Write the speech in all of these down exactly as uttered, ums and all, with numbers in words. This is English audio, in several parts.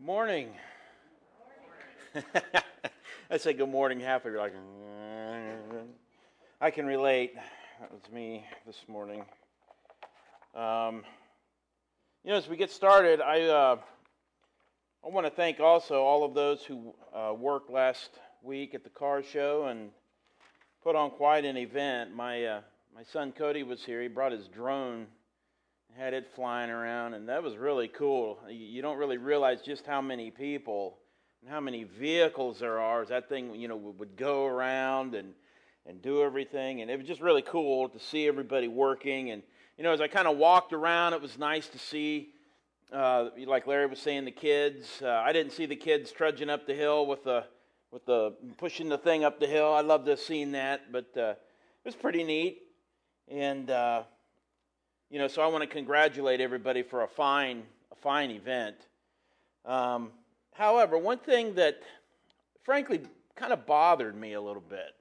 Good morning. Good morning. I say good morning half of you are like, mm-hmm. I can relate. That was me this morning. Um, you know, as we get started, I uh, I want to thank also all of those who uh, worked last week at the car show and put on quite an event. My uh, my son Cody was here. He brought his drone. Had it flying around, and that was really cool. You don't really realize just how many people and how many vehicles there are. That thing, you know, would go around and, and do everything, and it was just really cool to see everybody working. And, you know, as I kind of walked around, it was nice to see, uh, like Larry was saying, the kids. Uh, I didn't see the kids trudging up the hill with the, with the pushing the thing up the hill. I loved to have seen that, but uh, it was pretty neat. And, uh, You know, so I want to congratulate everybody for a fine, a fine event. Um, however, one thing that, frankly, kind of bothered me a little bit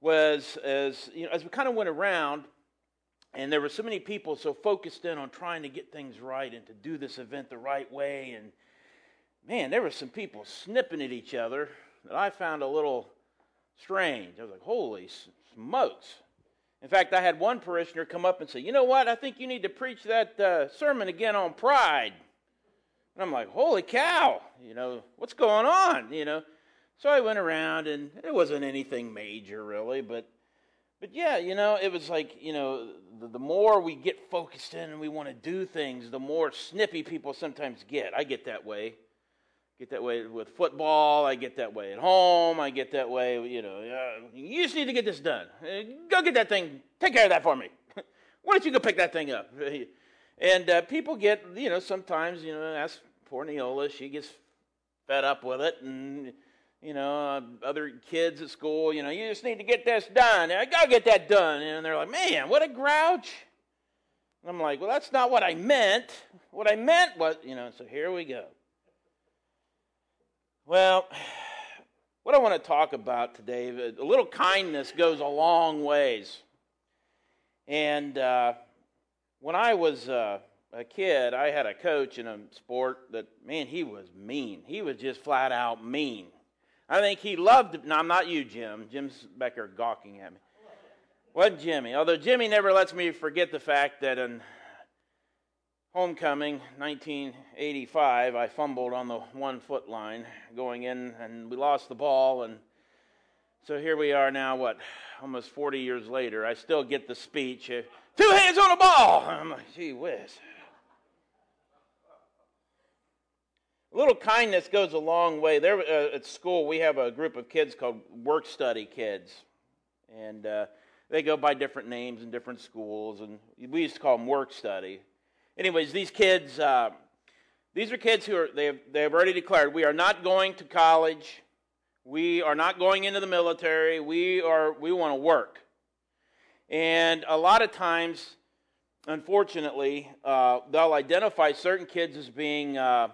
was, as you know, as we kind of went around, and there were so many people so focused in on trying to get things right and to do this event the right way, and man, there were some people snipping at each other that I found a little strange. I was like, holy smokes. In fact, I had one parishioner come up and say, you know what, I think you need to preach that uh, sermon again on pride. And I'm like, holy cow, you know, what's going on, you know? So I went around, and it wasn't anything major, really, but but yeah, you know, it was like, you know, the, the more we get focused in and we want to do things, the more snippy people sometimes get. I get that way. I get that way with football. I get that way at home. I get that way, you know, you just need to get this done. Go get that thing. Take care of that for me. Why don't you go pick that thing up? And uh, people get, you know, sometimes, you know, that's poor Neola. She gets fed up with it. And, you know, other kids at school, you know, you just need to get this done. I gotta get that done. And they're like, man, what a grouch. And I'm like, well, that's not what I meant. What I meant was, you know, so here we go. Well, what I want to talk about today, a little kindness goes a long ways. And uh, when I was uh, a kid, I had a coach in a sport that, man, he was mean. He was just flat out mean. I think he loved it. No, I'm not you, Jim. Jim's back there gawking at me. Wasn't Jimmy. Although Jimmy never lets me forget the fact that in Homecoming, nineteen eighty-five, I fumbled on the one-foot line going in, and we lost the ball, and so here we are now, what, almost forty years later. I still get the speech, two hands on the ball! I'm like, gee whiz. A little kindness goes a long way. There uh, at school, we have a group of kids called work-study kids, and uh, they go by different names in different schools, and we used to call them work-study. Anyways, these kids, uh, these are kids who are, they have, they have already declared, we are not going to college, we are not going into the military, we are, we want to work. And a lot of times, unfortunately, uh, they'll identify certain kids as being uh,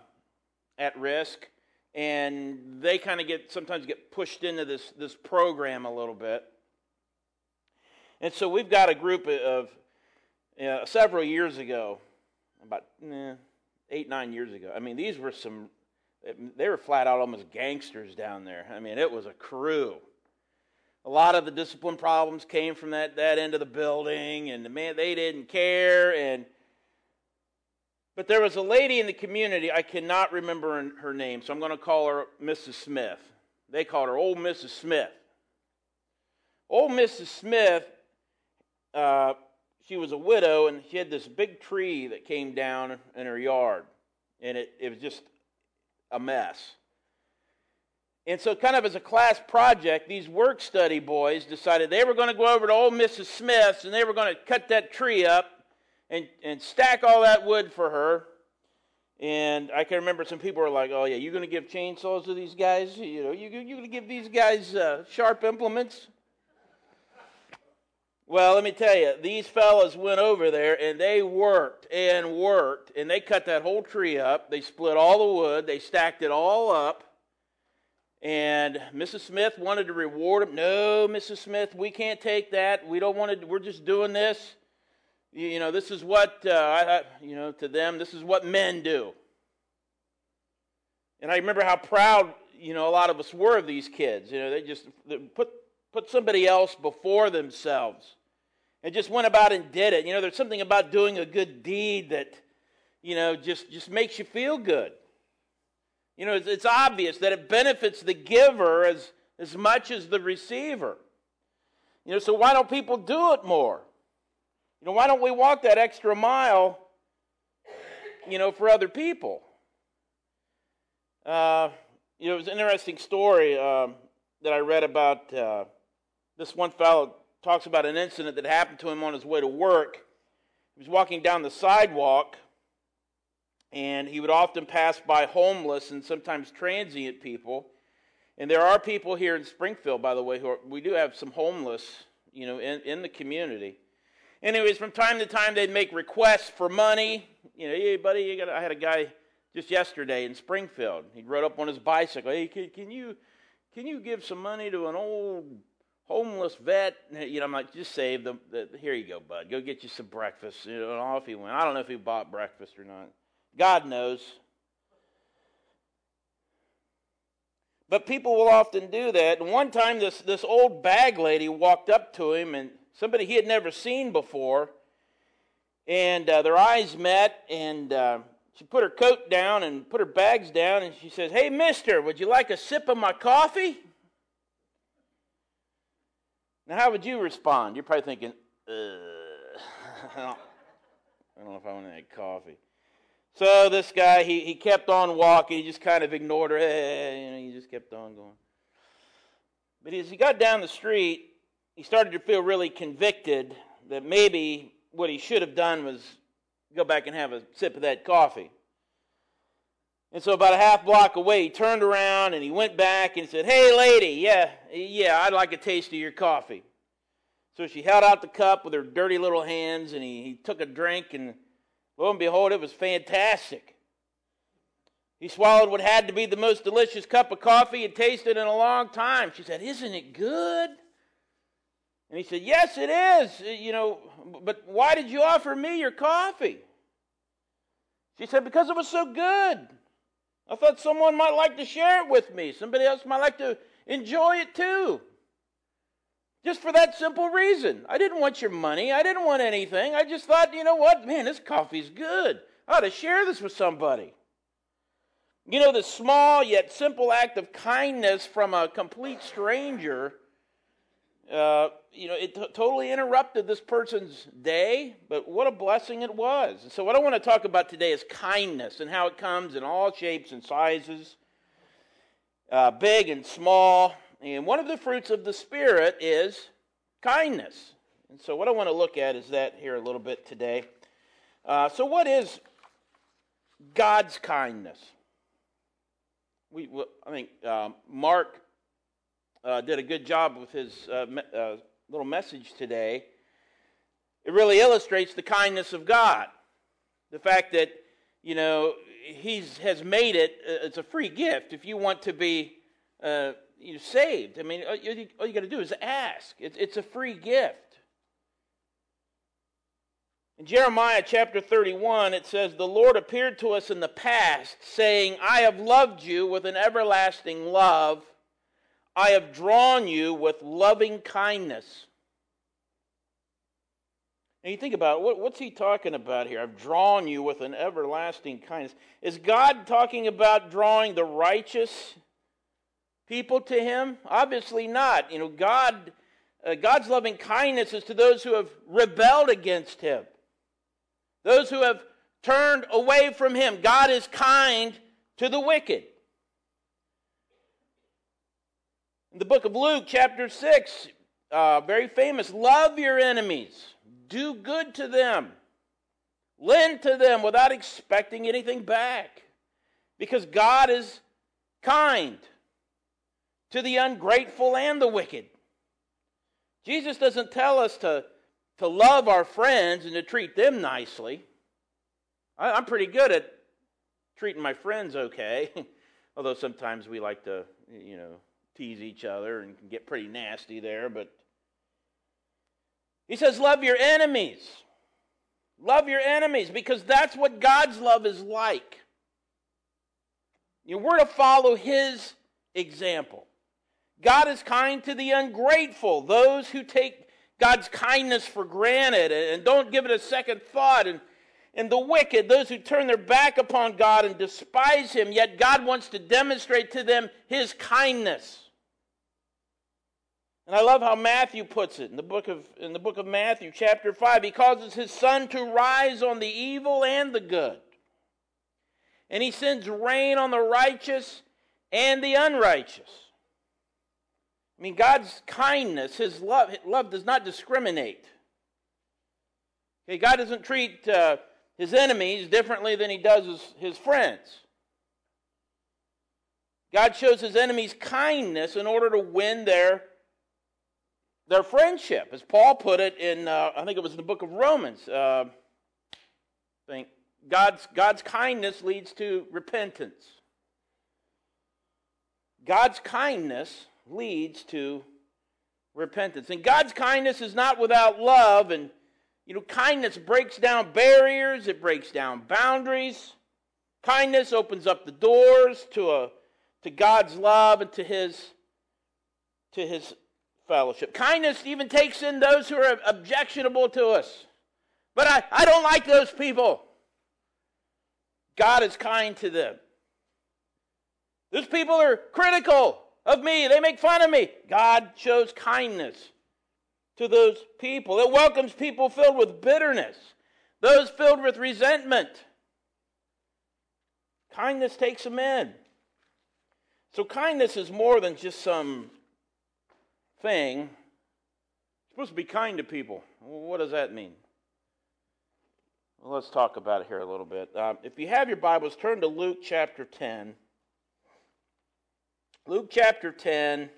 at risk, and they kind of get, sometimes get pushed into this, this program a little bit. And so we've got a group of, uh, several years ago, about eh, eight, nine years ago. I mean, these were some, they were flat out almost gangsters down there. I mean, it was a crew. A lot of the discipline problems came from that, that end of the building, and the man, they didn't care. And But there was a lady in the community, I cannot remember her name, so I'm going to call her Missus Smith. They called her Old Missus Smith. Old Missus Smith, uh, she was a widow, and she had this big tree that came down in her yard, and it, it was just a mess. And so kind of as a class project, these work-study boys decided they were going to go over to old Missus Smith's, and they were going to cut that tree up and, and stack all that wood for her. And I can remember some people were like, oh, yeah, you're going to give chainsaws to these guys? You know, you're going to give these guys uh, sharp implements? Well, let me tell you, these fellas went over there, and they worked and worked, and they cut that whole tree up. They split all the wood. They stacked it all up, and Missus Smith wanted to reward them. No, Missus Smith, we can't take that. We don't want to. We're just doing this. You, you know, this is what, uh, I, I, you know, to them, this is what men do. And I remember how proud, you know, a lot of us were of these kids. You know, they just they put put somebody else before themselves and just went about and did it. You know, there's something about doing a good deed that, you know, just, just makes you feel good. You know, it's, it's obvious that it benefits the giver as, as much as the receiver. You know, so why don't people do it more? You know, why don't we walk that extra mile, you know, for other people? Uh, you know, it was an interesting story uh, that I read about uh, this one fellow talks about an incident that happened to him on his way to work. He was walking down the sidewalk, and he would often pass by homeless and sometimes transient people. And there are people here in Springfield, by the way, who are, we do have some homeless, you know, in, in the community. Anyways, from time to time, they'd make requests for money. You know, hey, buddy, you got I had a guy just yesterday in Springfield. He rode up on his bicycle. Hey, can, can you can you give some money to an old homeless vet? You know, I'm like, just save them. Here you go, bud. Go get you some breakfast. You know, and off he went. I don't know if he bought breakfast or not. God knows. But people will often do that. And one time, this, this old bag lady walked up to him, and somebody he had never seen before, and uh, their eyes met, and uh, she put her coat down and put her bags down, and she says, "Hey, mister, would you like a sip of my coffee?" Now, how would you respond? You're probably thinking, Ugh. I, don't, I don't know if I want any coffee. So this guy, he, he kept on walking. He just kind of ignored her. Hey, you know, he just kept on going. But as he got down the street, he started to feel really convicted that maybe what he should have done was go back and have a sip of that coffee. And so about a half block away, he turned around and he went back and said, "Hey, lady, yeah, yeah, I'd like a taste of your coffee." So she held out the cup with her dirty little hands, and he, he took a drink, and lo and behold, it was fantastic. He swallowed what had to be the most delicious cup of coffee he had tasted in a long time. She said, "Isn't it good?" And he said, "Yes, it is, you know, but why did you offer me your coffee?" She said, "Because it was so good. I thought someone might like to share it with me. Somebody else might like to enjoy it too. Just for that simple reason. I didn't want your money. I didn't want anything. I just thought, you know what? Man, this coffee's good. I ought to share this with somebody." You know, the small yet simple act of kindness from a complete stranger, uh, you know, it t- totally interrupted this person's day, but what a blessing it was. And so what I want to talk about today is kindness and how it comes in all shapes and sizes, uh, big and small. And one of the fruits of the Spirit is kindness. And so what I want to look at is that here a little bit today. Uh, so what is God's kindness? We, I think um, Mark uh, did a good job with his uh, me- uh, little message today. It really illustrates the kindness of God. The fact that, you know, he has made it, it's a free gift. If you want to be Uh, You're saved. I mean, all you, all you got to do is ask. It's, it's a free gift. In Jeremiah chapter thirty-one, it says, "The Lord appeared to us in the past, saying, 'I have loved you with an everlasting love. I have drawn you with loving kindness.'" Now you think about it, what, what's he talking about here? "I've drawn you with an everlasting kindness." Is God talking about drawing the righteous people to him? Obviously not. You know, God, uh, God's loving kindness is to those who have rebelled against him, those who have turned away from him. God is kind to the wicked. In the book of Luke, chapter six, uh, very famous, "Love your enemies, do good to them, lend to them without expecting anything back, because God is kind to the ungrateful and the wicked." Jesus doesn't tell us to, to love our friends and to treat them nicely. I, I'm pretty good at treating my friends okay, although sometimes we like to, you know, tease each other and get pretty nasty there. But he says, "Love your enemies." Love your enemies, because that's what God's love is like. You know, we're to follow his example. God is kind to the ungrateful, those who take God's kindness for granted and don't give it a second thought, and, and the wicked, those who turn their back upon God and despise him, yet God wants to demonstrate to them his kindness. And I love how Matthew puts it in the book of, in the book of Matthew, chapter five. He causes his sun to rise on the evil and the good, and he sends rain on the righteous and the unrighteous. I mean, God's kindness, his love, his love does not discriminate. Okay, God doesn't treat uh, his enemies differently than he does his, his friends. God shows his enemies kindness in order to win their, their friendship. As Paul put it in, uh, I think it was in the book of Romans, uh, I think, God's, God's kindness leads to repentance. God's kindness leads to repentance. And God's kindness is not without love. And, you know, kindness breaks down barriers. It breaks down boundaries. Kindness opens up the doors to a to God's love and to his, to his fellowship. Kindness even takes in those who are objectionable to us. But I, I don't like those people. God is kind to them. Those people are critical of me. They make fun of me. God shows kindness to those people. It welcomes people filled with bitterness, those filled with resentment. Kindness takes them in. So kindness is more than just some thing. You're supposed to be kind to people. What does that mean? Well, let's talk about it here a little bit. Um, if you have your Bibles, turn to Luke chapter ten. Luke chapter ten,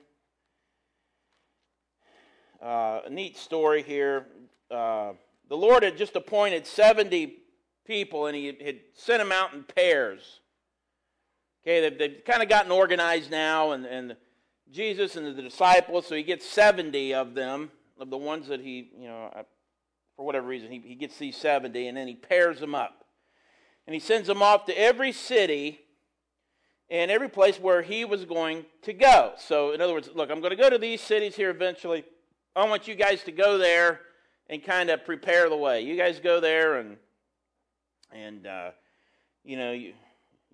uh, a neat story here. Uh, the Lord had just appointed seventy people, and he had sent them out in pairs. Okay, they've, they've kind of gotten organized now, and, and Jesus and the disciples, so he gets seventy of them, of the ones that he, you know, I, for whatever reason, he, he gets these seventy, and then he pairs them up. And he sends them off to every city and every place where he was going to go. So, in other words, look, I'm going to go to these cities here eventually. I want you guys to go there and kind of prepare the way. You guys go there and, and uh, you know, you,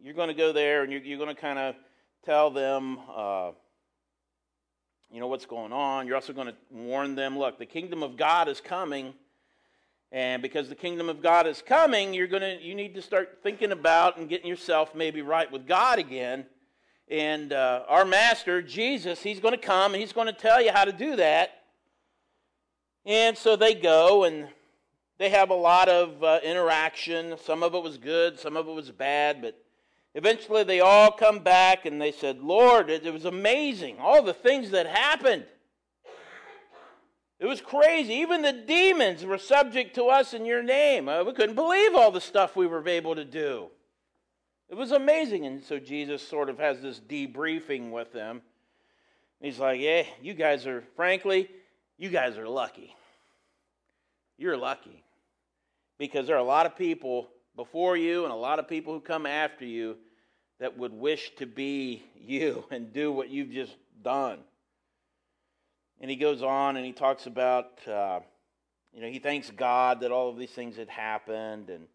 you're going to go there and you're, you're going to kind of tell them, uh, you know, what's going on. You're also going to warn them, look, the kingdom of God is coming. And because the kingdom of God is coming, you're gonna you need to start thinking about and getting yourself maybe right with God again. And uh, our Master Jesus, he's going to come and he's going to tell you how to do that. And so they go and they have a lot of uh, interaction. Some of it was good, some of it was bad, but eventually they all come back and they said, "Lord, it, it was amazing. All the things that happened." It was crazy. Even the demons were subject to us in your name. Uh, we couldn't believe all the stuff we were able to do. It was amazing. And so Jesus sort of has this debriefing with them. He's like, yeah, you guys are, frankly, you guys are lucky. You're lucky. Because there are a lot of people before you and a lot of people who come after you that would wish to be you and do what you've just done. And he goes on and he talks about, uh, you know, he thanks God that all of these things had happened. And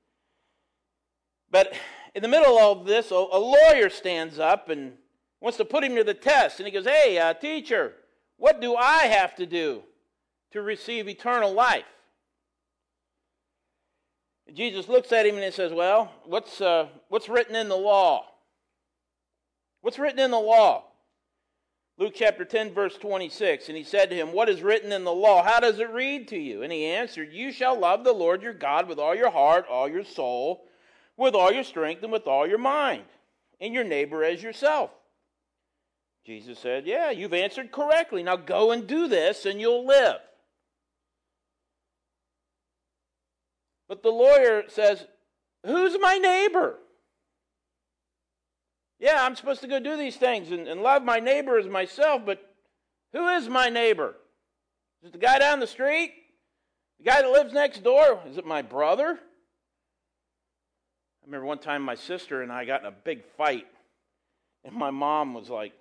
but in the middle of all this, a lawyer stands up and wants to put him to the test. And he goes, hey, uh, teacher, what do I have to do to receive eternal life? And Jesus looks at him and he says, well, what's uh, what's written in the law? What's written in the law? Luke chapter ten, verse twenty-six, and he said to him, what is written in the law? How does it read to you? And he answered, you shall love the Lord your God with all your heart, all your soul, with all your strength, and with all your mind, and your neighbor as yourself. Jesus said, yeah, you've answered correctly. Now go and do this, and you'll live. But the lawyer says, who's my neighbor? Yeah, I'm supposed to go do these things and, and love my neighbor as myself, but who is my neighbor? Is it the guy down the street? The guy that lives next door? Is it my brother? I remember one time my sister and I got in a big fight And my mom was like,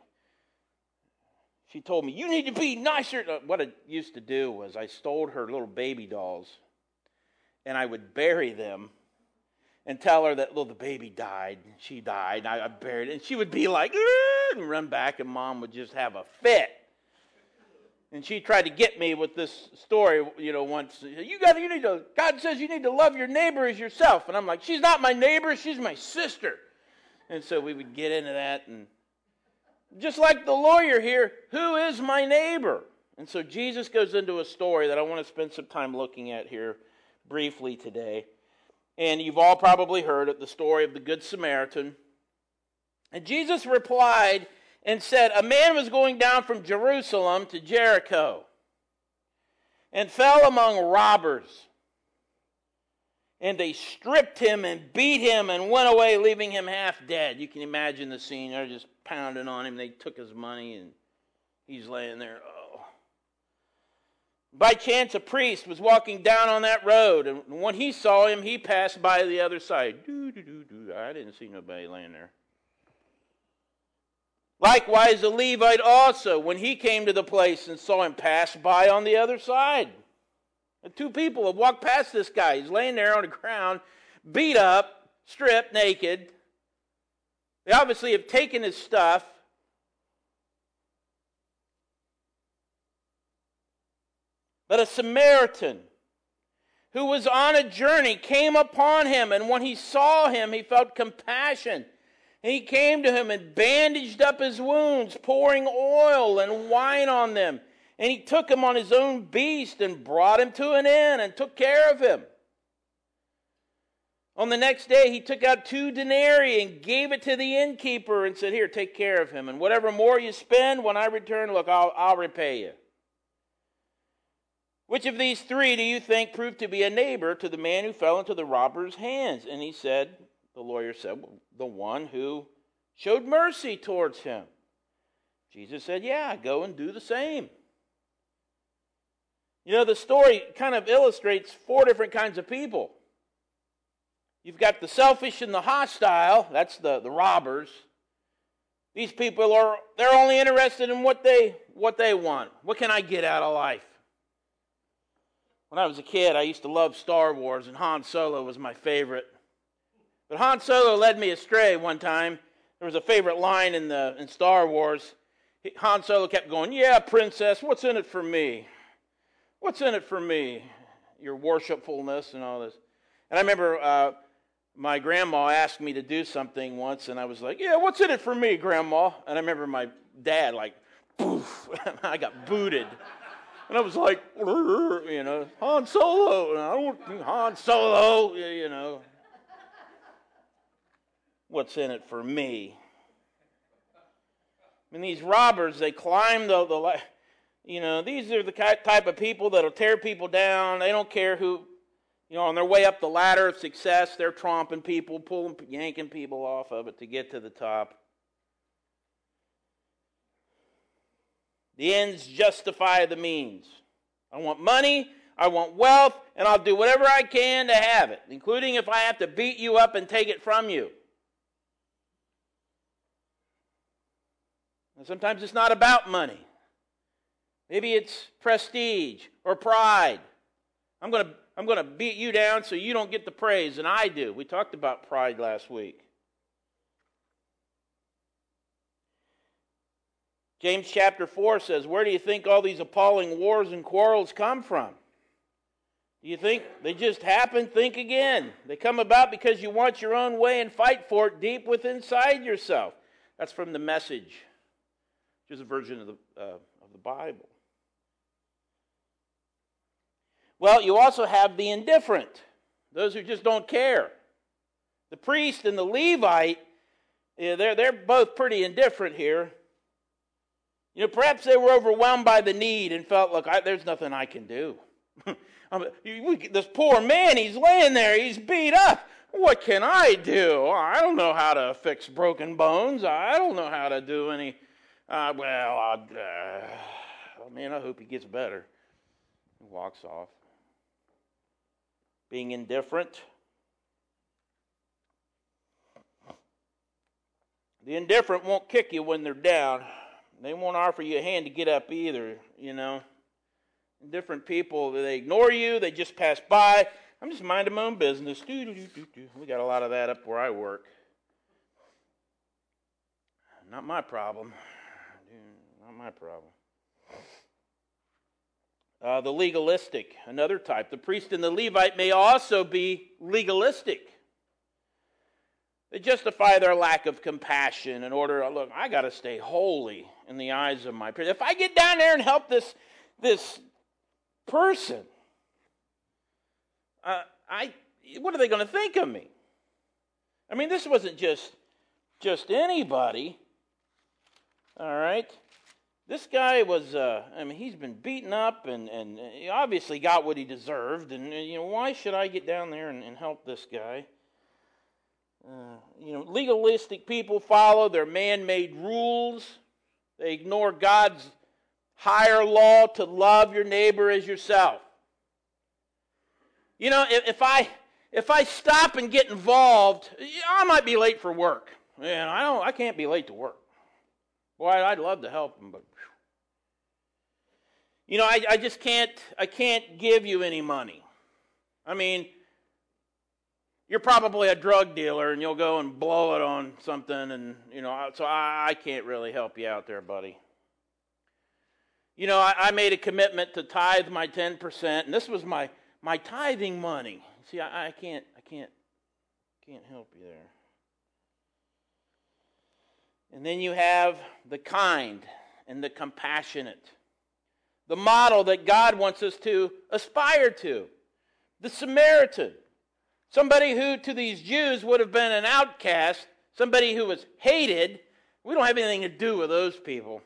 she told me, you need to be nicer. What I used to do was I stole her little baby dolls, and I would bury them and tell her that, well, the baby died. She died, and I buried it. And she would be like, and run back, and Mom would just have a fit. And she tried to get me with this story, you know, once. You got, you need to, God says you need to love your neighbor as yourself. And I'm like, she's not my neighbor, she's my sister. And so we would get into that. And just like the lawyer here, who is my neighbor? And so Jesus goes into a story that I want to spend some time looking at here briefly today. And you've all probably heard of the story of the Good Samaritan. And Jesus replied and said, a man was going down from Jerusalem to Jericho and fell among robbers. And they stripped him and beat him and went away, leaving him half dead. You can imagine the scene. They're just pounding on him. They took his money, and he's laying there. Oh. By chance, a priest was walking down on that road, and when he saw him, he passed by the other side. Doo, doo, doo, doo. I didn't see nobody laying there. Likewise, the Levite also, when he came to the place and saw him, pass by on the other side. The two people have walked past this guy. He's laying there on the ground, beat up, stripped, naked. They obviously have taken his stuff. But a Samaritan who was on a journey came upon him, and when he saw him, he felt compassion. And he came to him and bandaged up his wounds, pouring oil and wine on them. And he took him on his own beast and brought him to an inn and took care of him. On the next day, he took out two denarii and gave it to the innkeeper and said, here, take care of him. And whatever more you spend, when I return, look, I'll, I'll repay you. Which of these three do you think proved to be a neighbor to the man who fell into the robber's hands? And he said, the lawyer said, well, the one who showed mercy towards him. Jesus said, yeah, go and do the same. You know, the story kind of illustrates four different kinds of people. You've got the selfish and the hostile. That's the, the robbers. These people are, they're only interested in what they, what they want. What can I get out of life? When I was a kid, I used to love Star Wars, and Han Solo was my favorite. But Han Solo led me astray one time. There was a favorite line in the in Star Wars. Han Solo kept going, yeah, princess, what's in it for me? What's in it for me? Your worshipfulness and all this. And I remember uh, my grandma asked me to do something once, and I was like, yeah, what's in it for me, Grandma? And I remember my dad, like, poof, I got booted. And I was like, you know, Han Solo. And I don't do Han Solo, you know. What's in it for me? I mean, these robbers, they climb the... the You know, these are the type of people that'll tear people down. They don't care who, you know, on their way up the ladder of success, they're tromping people, pulling, yanking people off of it to get to the top. The ends justify the means. I want money, I want wealth, and I'll do whatever I can to have it, including if I have to beat you up and take it from you. And sometimes it's not about money. Maybe it's prestige or pride. I'm going to I'm going to beat you down so you don't get the praise, and I do. We talked about pride last week. James chapter four says, where do you think all these appalling wars and quarrels come from? Do you think they just happen? Think again. They come about because you want your own way and fight for it deep within inside yourself. That's from the Message, which is a version of the, uh, of the Bible. Well, you also have the indifferent, those who just don't care. The priest and the Levite, yeah, they're, they're both pretty indifferent here. You know, perhaps they were overwhelmed by the need and felt, look, I, there's nothing I can do. I'm, this poor man, he's laying there, he's beat up. What can I do? I don't know how to fix broken bones. I don't know how to do any, uh, well, I, uh, oh, man, I hope he gets better. He walks off. Being indifferent. The indifferent won't kick you when they're down. They won't offer you a hand to get up either, you know. Indifferent people, they ignore you. They just pass by. I'm just minding my own business. We got a lot of that up where I work. Not my problem. Not my problem. Uh, the legalistic, another type. The priest and the Levite may also be legalistic. They justify their lack of compassion in order, look, I got to stay holy in the eyes of my peers. If I get down there and help this, this person, uh, I what are they going to think of me? I mean, this wasn't just just anybody. All right? This guy was, uh, I mean, he's been beaten up and, and he obviously got what he deserved. And, you know, why should I get down there and, and help this guy? Uh, you know, legalistic people follow their man-made rules. They ignore God's higher law to love your neighbor as yourself. You know, if, if I if I stop and get involved, I might be late for work. Man, I don't, I can't be late to work. Boy, I'd love to help them, but you know, I, I just can't. I can't give you any money. I mean, you're probably a drug dealer, and you'll go and blow it on something, and you know, so I, I can't really help you out there, buddy. You know, I, I made a commitment to tithe my ten percent, and this was my my tithing money. See, I, I can't. I can't. Can't help you there. And then you have the kind and the compassionate. The model that God wants us to aspire to. The Samaritan. Somebody who to these Jews would have been an outcast. Somebody who was hated. We don't have anything to do with those people.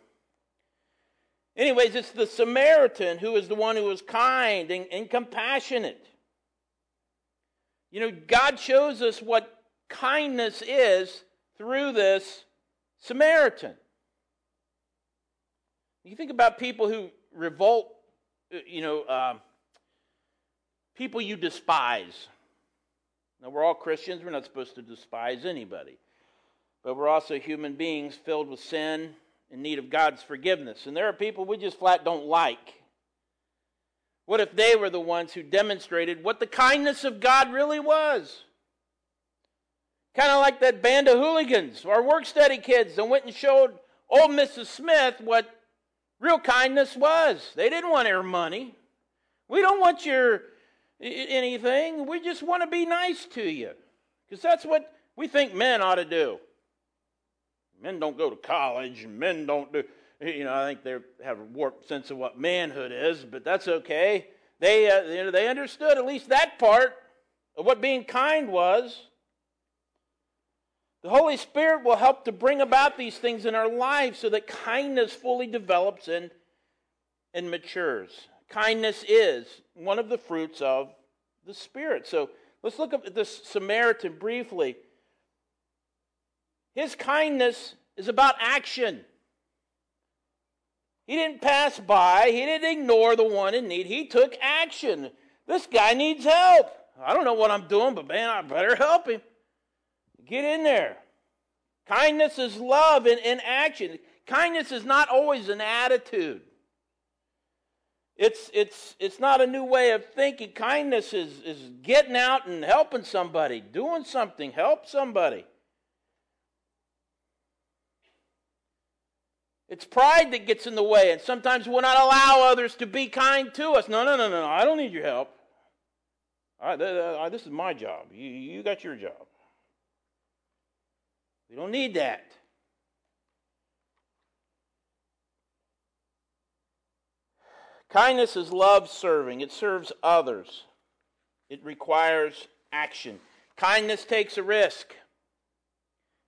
Anyways, it's the Samaritan who is the one who was kind and, and compassionate. You know, God shows us what kindness is through this Samaritan. You think about people who revolt, you know, uh, people you despise. Now, we're all Christians. We're not supposed to despise anybody. But we're also human beings filled with sin, in need of God's forgiveness. And there are people we just flat don't like. What if they were the ones who demonstrated what the kindness of God really was? Kind of like that band of hooligans or work study kids that went and showed old Missus Smith what real kindness was. They didn't want her money. We don't want your anything. We just want to be nice to you. Because that's what we think men ought to do. Men don't go to college and men don't do, you know, I think they have a warped sense of what manhood is, but that's okay. They, uh, you know, they understood at least that part of what being kind was. The Holy Spirit will help to bring about these things in our lives so that kindness fully develops and, and matures. Kindness is one of the fruits of the Spirit. So let's look at this Samaritan briefly. His kindness is about action. He didn't pass by. He didn't ignore the one in need. He took action. This guy needs help. I don't know what I'm doing, but man, I better help him. Get in there. Kindness is love in, in action. Kindness is not always an attitude. It's it's it's not a new way of thinking. Kindness is, is getting out and helping somebody, doing something, help somebody. It's pride that gets in the way, and sometimes we'll not allow others to be kind to us. No, no, no, no, no. I don't need your help. All right, uh, this is my job. You, you got your job. We don't need that. Kindness is love serving. It serves others. It requires action. Kindness takes a risk.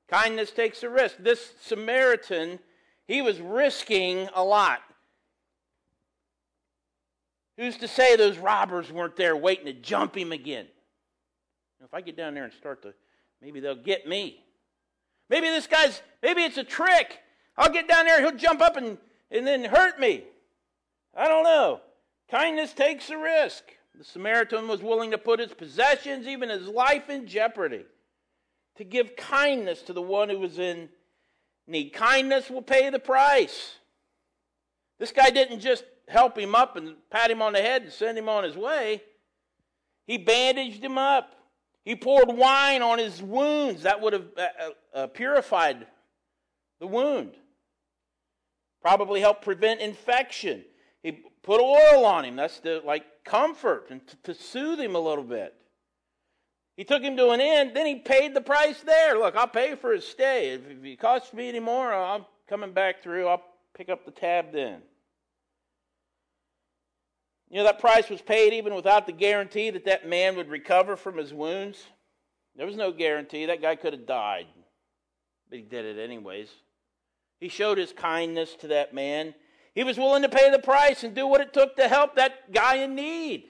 Kindness takes a risk. This Samaritan, he was risking a lot. Who's to say those robbers weren't there waiting to jump him again? If I get down there and start to, maybe they'll get me. Maybe this guy's, maybe it's a trick. I'll get down there, he'll jump up and, and then hurt me. I don't know. Kindness takes a risk. The Samaritan was willing to put his possessions, even his life, in jeopardy to give kindness to the one who was in Need kindness will pay the price. This guy didn't just help him up and pat him on the head and send him on his way. He bandaged him up. He poured wine on his wounds. That would have uh, uh, purified the wound. Probably helped prevent infection. He put oil on him. That's to, like, comfort and t- to soothe him a little bit. He took him to an inn. Then he paid the price there. Look, I'll pay for his stay. If, if it costs me any more, I'm coming back through. I'll pick up the tab then. You know, that price was paid even without the guarantee that that man would recover from his wounds. There was no guarantee. That guy could have died. But he did it anyways. He showed his kindness to that man. He was willing to pay the price and do what it took to help that guy in need.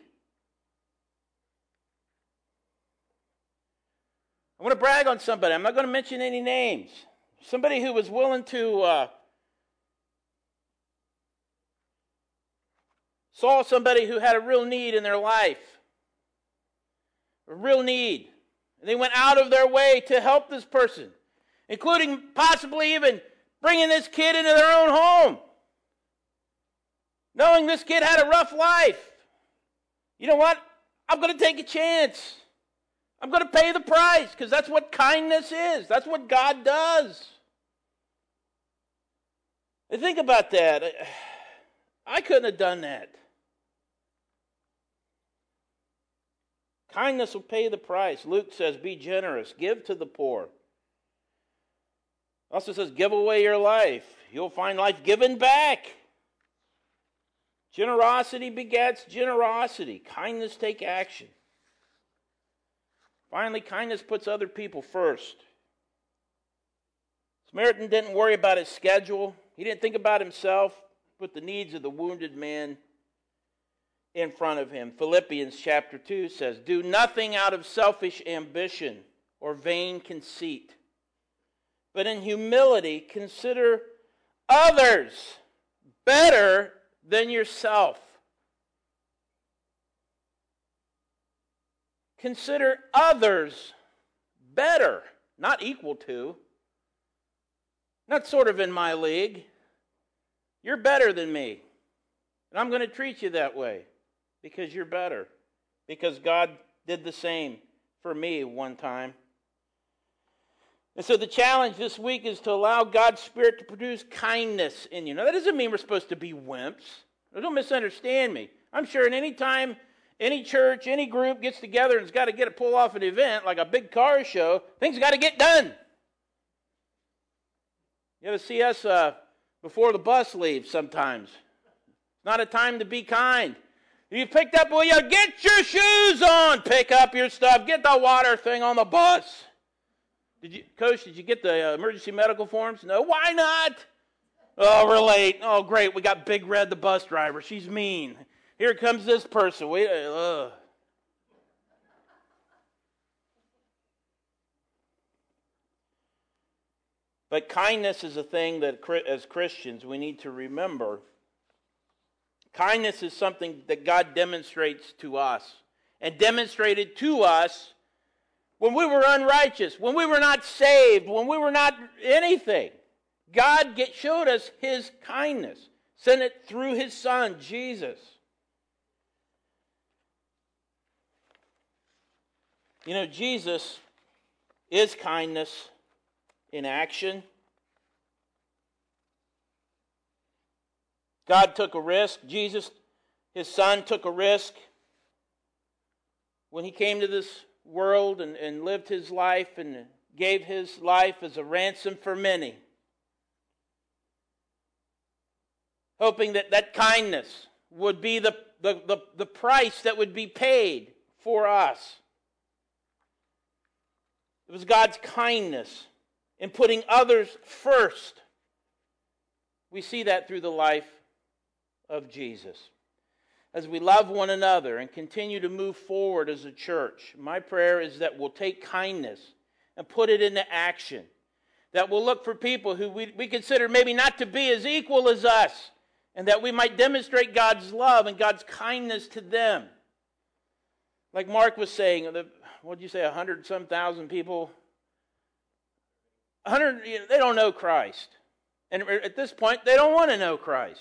I want to brag on somebody. I'm not going to mention any names. Somebody who was willing to... Uh, saw somebody who had a real need in their life, a real need. And they went out of their way to help this person, including possibly even bringing this kid into their own home, knowing this kid had a rough life. You know what? I'm going to take a chance. I'm going to pay the price, because that's what kindness is. That's what God does. And think about that. I couldn't have done that. Kindness will pay the price. Luke says, be generous. Give to the poor. It also says, give away your life. You'll find life given back. Generosity begets generosity. Kindness take action. Finally, kindness puts other people first. Samaritan didn't worry about his schedule. He didn't think about himself. Put the needs of the wounded man in front of him. Philippians chapter two says, do nothing out of selfish ambition or vain conceit, but in humility consider others better than yourself. Consider others better, not equal to, not sort of in my league. You're better than me, and I'm going to treat you that way because you're better, because God did the same for me one time. And so the challenge this week is to allow God's Spirit to produce kindness in you. Now, that doesn't mean we're supposed to be wimps. Now, don't misunderstand me. I'm sure in any time, any church, any group gets together and has got to get a pull off an event, like a big car show, things got to get done. You got to see us... Uh, Before the bus leaves sometimes. It's not a time to be kind. You picked up, well, you get your shoes on. Pick up your stuff. Get the water thing on the bus. Did you, Coach, did you get the uh, emergency medical forms? No, why not? Oh, relate. Oh, great, we got Big Red, the bus driver. She's mean. Here comes this person. We, uh, But kindness is a thing that, as Christians, we need to remember. Kindness is something that God demonstrates to us, and demonstrated to us when we were unrighteous, when we were not saved, when we were not anything. God get, showed us His kindness, sent it through His Son, Jesus. You know, Jesus is kindness in action. God took a risk. Jesus, His Son, took a risk when He came to this world and, and lived His life and gave His life as a ransom for many, hoping that that kindness would be the, the, the, the price that would be paid for us. It was God's kindness and putting others first. We see that through the life of Jesus. As we love one another and continue to move forward as a church, my prayer is that we'll take kindness and put it into action. That we'll look for people who we, we consider maybe not to be as equal as us, and that we might demonstrate God's love and God's kindness to them. Like Mark was saying, what did you say, a hundred some thousand people? one hundred, you know, they don't know Christ. And at this point, they don't want to know Christ.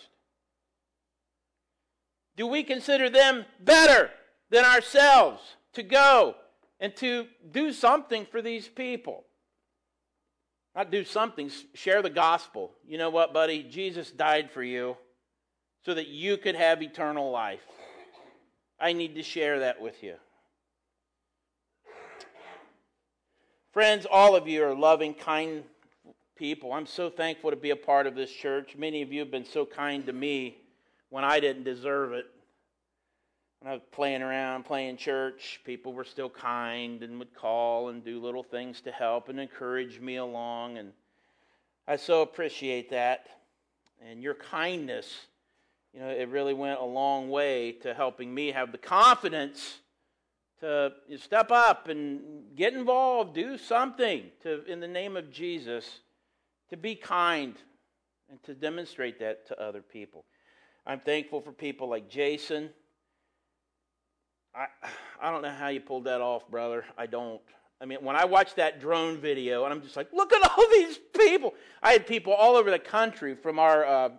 Do we consider them better than ourselves to go and to do something for these people? Not do something, share the gospel. You know what, buddy? Jesus died for you so that you could have eternal life. I need to share that with you. Friends, all of you are loving, kind people. I'm so thankful to be a part of this church. Many of you have been so kind to me when I didn't deserve it. When I was playing around, playing church, people were still kind and would call and do little things to help and encourage me along. And I so appreciate that. And your kindness, you know, it really went a long way to helping me have the confidence to step up and get involved, do something to, in the name of Jesus, to be kind and to demonstrate that to other people. I'm thankful for people like Jason. I I don't know how you pulled that off, brother. I don't. I mean, when I watched that drone video, and I'm just like, look at all these people. I had people all over the country from our uh,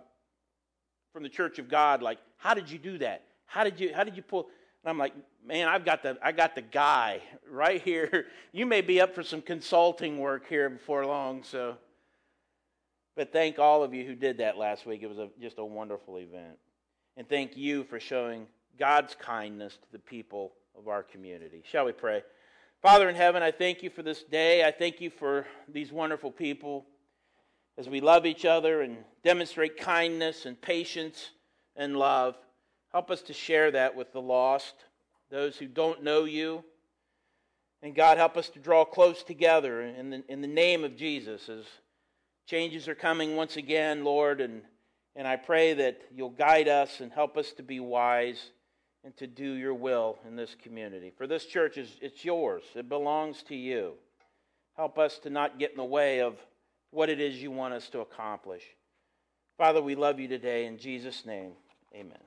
from the Church of God. Like, how did you do that? How did you How did you pull? And I'm like, man, I've got the I got the guy right here. You may be up for some consulting work here before long. So, but thank all of you who did that last week. It was a, just a wonderful event, and thank you for showing God's kindness to the people of our community. Shall we pray? Father in heaven, I thank you for this day. I thank you for these wonderful people as we love each other and demonstrate kindness and patience and love. Help us to share that with the lost, those who don't know you. And God, help us to draw close together in the, in the name of Jesus as changes are coming once again, Lord. And, and I pray that you'll guide us and help us to be wise and to do your will in this community. For this church, is it's yours. It belongs to you. Help us to not get in the way of what it is you want us to accomplish. Father, we love you today. In Jesus' name, amen.